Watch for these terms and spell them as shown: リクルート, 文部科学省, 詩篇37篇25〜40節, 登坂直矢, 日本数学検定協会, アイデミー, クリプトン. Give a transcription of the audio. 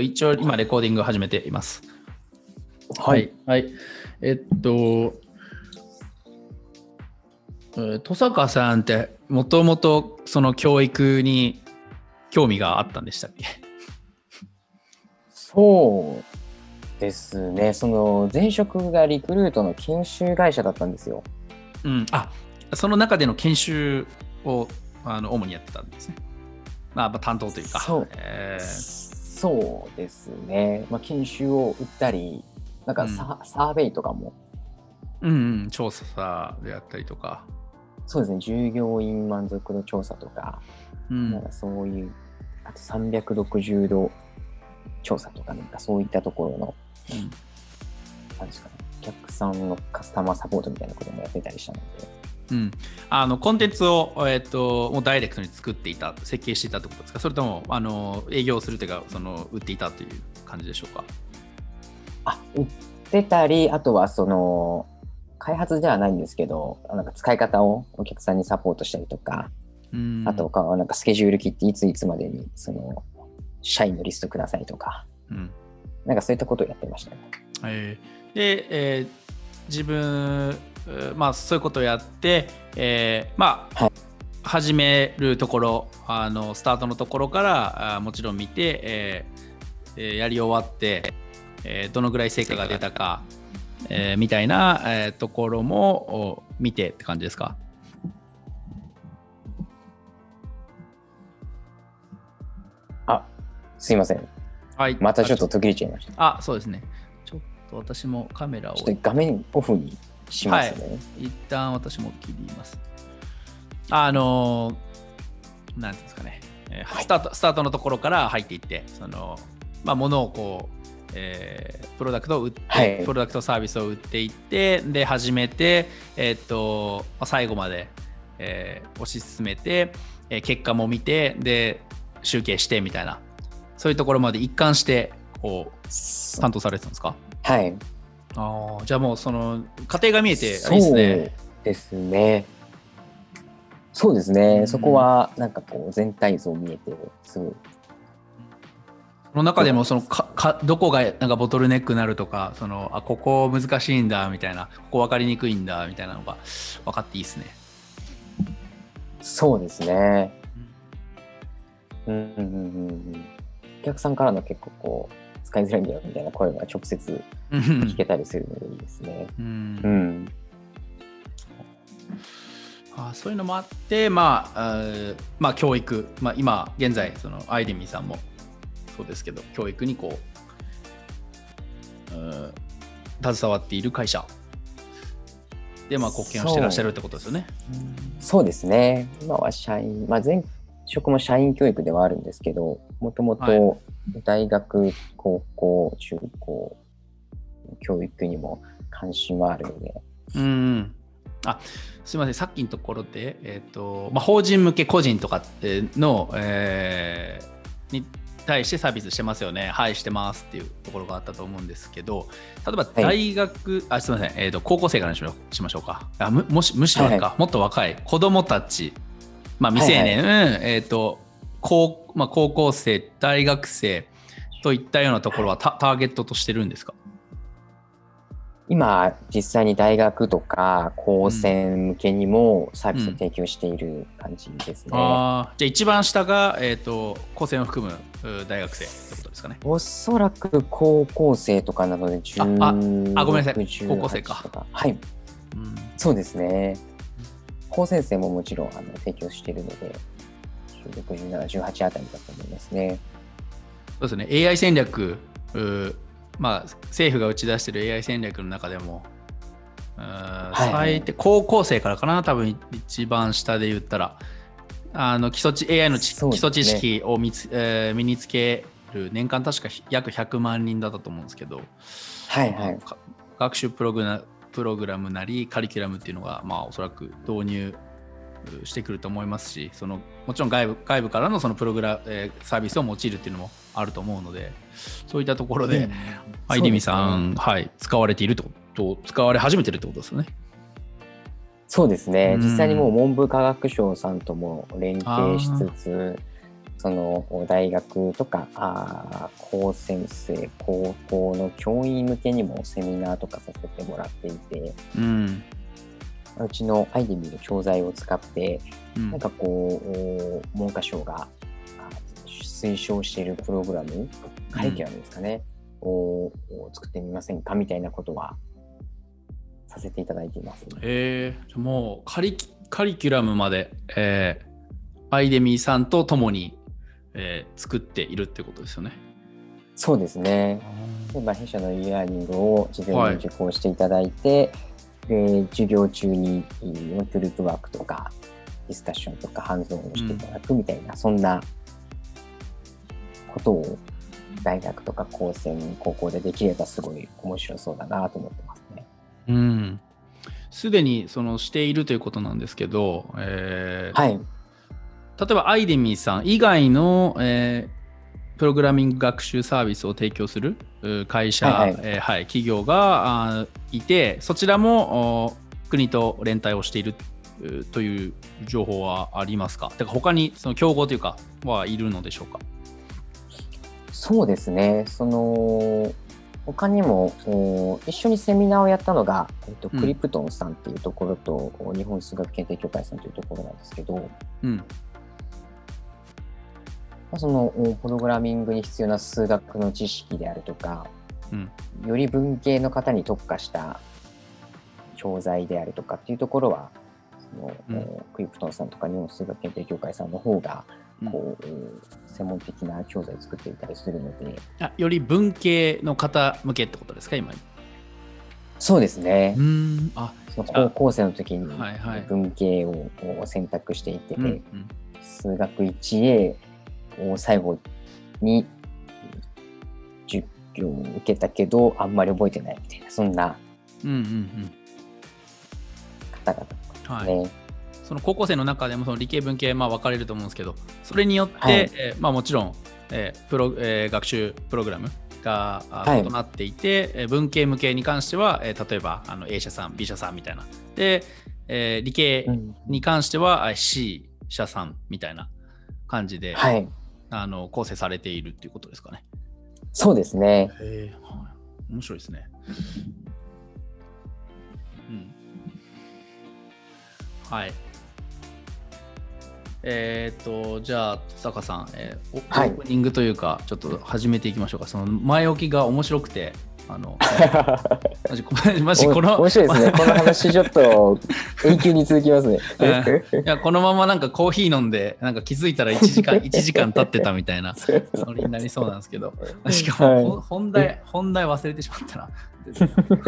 一応今レコーディングを始めています。はい。はい。登坂さんってもともとその教育に興味があったんでしたっけ？そうですね。その前職がリクルートの研修会社だったんですよ。うん。あ、その中での研修を主にやってたんですね。まあ、担当というか。そうですね。まあ、研修を売ったり、なんかサーベイとかも。うんうん、調査であったりとか。そうですね、従業員満足度調査とか、なんかそういう、あと360度調査とか、なんかそういったところの、なんですかね、お客さんのカスタマーサポートみたいなこともやってたりしたので。うん、コンテンツを、もうダイレクトに作っていた、設計していたってことですか？それとも営業するというか、その売っていたという感じでしょうか？売ってたり、あとはその開発ではないんですけど、なんか使い方をお客さんにサポートしたりとか、あとはなんかスケジュール切っていついつまでにその社員のリストくださいとか、なんかそういったことをやってましたね。で、自分まあ、そういうことをやって、まあはい、始めるところスタートのところからもちろん見て、やり終わって、どのぐらい成果が出たか、みたいな、ところも見てって感じですか？すいません、はい、またちょっと途切れちゃいました。そうですね。ちょっと私もカメラをちょっと画面オフにしますね。はい、一旦私も切ります。なんていうんですかね、はい、スタートのところから入っていって、そのまあ物をこう、プロダクトサービスを売っていって、で始めて、最後まで、推し進めて、結果も見て、で集計してみたいな、そういうところまで一貫してこう担当されてたんですか？はい。じゃあもうその過程が見えていいですね。そうですね、そこはなんかこう全体像見えてすごい。その中でもそのどこがなんかボトルネックになるとか、そのここ難しいんだみたいな、ここ分かりにくいんだみたいなのが分かっていいですね。そうですね。お客さんからの結構こう使いづらいんだよみたいな声が直接聞けたりするのでいいですね。そういうのもあって、まあ教育、今現在そのアイデミーさんもそうですけど、教育にこう、携わっている会社で貢献をしてらっしゃるってことですよね。そうですね。今は社員、前職も社員教育ではあるんですけど、もともと大学、高校、中高教育にも関心はあるので。すみません、さっきのところで、法人向け個人とかの、に対してサービスしてますよね。はい、してますっていうところがあったと思うんですけど、例えば大学、すみません、高校生からしましょうか。むしろなんか、もっと若い子どもたち、未成年、高校生、大学生といったようなところはターゲットとしてるんですか？今実際に大学とか高専向けにもサービスを提供している感じですね。じゃあ一番下が、高専を含む大学生ってことですかね。おそらく高校生とかなのでごめんなさい、高校生か。はい、そうですね。高専生ももちろん提供しているので16、17、18あたりだと思いますね。そうですね。AI 戦略、政府が打ち出している AI 戦略の中でも、最低高校生からかな、多分一番下で言ったらAI の基礎知識を身につける年間確か約100万人だったと思うんですけど、学習プログラムなりカリキュラムっていうのが、おそらく導入してくると思いますし、そのもちろん外部からのそのサービスを用いるっていうのもあると思うので、そういったところでアイデミさん、使われ始めてるってことですよね。そうですね。実際にもう文部科学省さんとも連携しつつ、その大学とか高専生、高校の教員向けにもセミナーとかさせてもらっていて、うん、うちのアイデミーの教材を使って、うん、なんかこう文科省が推奨しているプログラム、カリキュラムですかね、うん、を作ってみませんかみたいなことはさせていただいています。もうカリキュラムまで、アイデミーさんと共に作っているってことですよね。そうですね。例えば弊社のe-learningを事前に受講していただいて、授業中にグループワークとかディスカッションとかハンズオンをしていただくみたいな、そんなことを大学とか高専高校でできればすごい面白そうだなと思ってますね。うん。すでにそのしているということなんですけど、はい。例えばアイデミーさん以外の、プログラミング学習サービスを提供する会社、はいはい企業がいて、そちらも国と連帯をしているという情報はありますか？てか他にその競合というかはいるのでしょうか？そうですね、その他にも一緒にセミナーをやったのが、クリプトンさんというところと、うん、日本数学検定協会さんというところなんですけど、うんそのプログラミングに必要な数学の知識であるとか、うん、より文系の方に特化した教材であるとかっていうところはその、うん、クリプトンさんとか日本数学検定協会さんの方がこう、うん、専門的な教材を作っていたりするので、より文系の方向けってことですか今？そうですね。その高校生の時に文系を選択していて、はいはい、数学 1A最後に授業を受けたけどあんまり覚えてないみたいな、そんな方々ですね。うんうんうんはい、その高校生の中でもその理系文系、分かれると思うんですけど、それによって、はいもちろん、学習プログラムが異なっていて、はい、文系向けに関しては、例えばA 社さん B 社さんみたいなで、理系に関しては、うん、C 社さんみたいな感じで、はい、構成されているっていうことですかね。そうですね。面白いですね。うん、はい。じゃあ登坂さん、オープニングというか、はい、ちょっと始めていきましょうか。その前置きが面白くて。マジ面白いですね。この話ちょっと永久に続きますね。いやこのままなんかコーヒー飲んでなんか気づいたら1時間経ってたみたいなそれになりそうなんですけど、しかも、はい、本題忘れてしまったな。本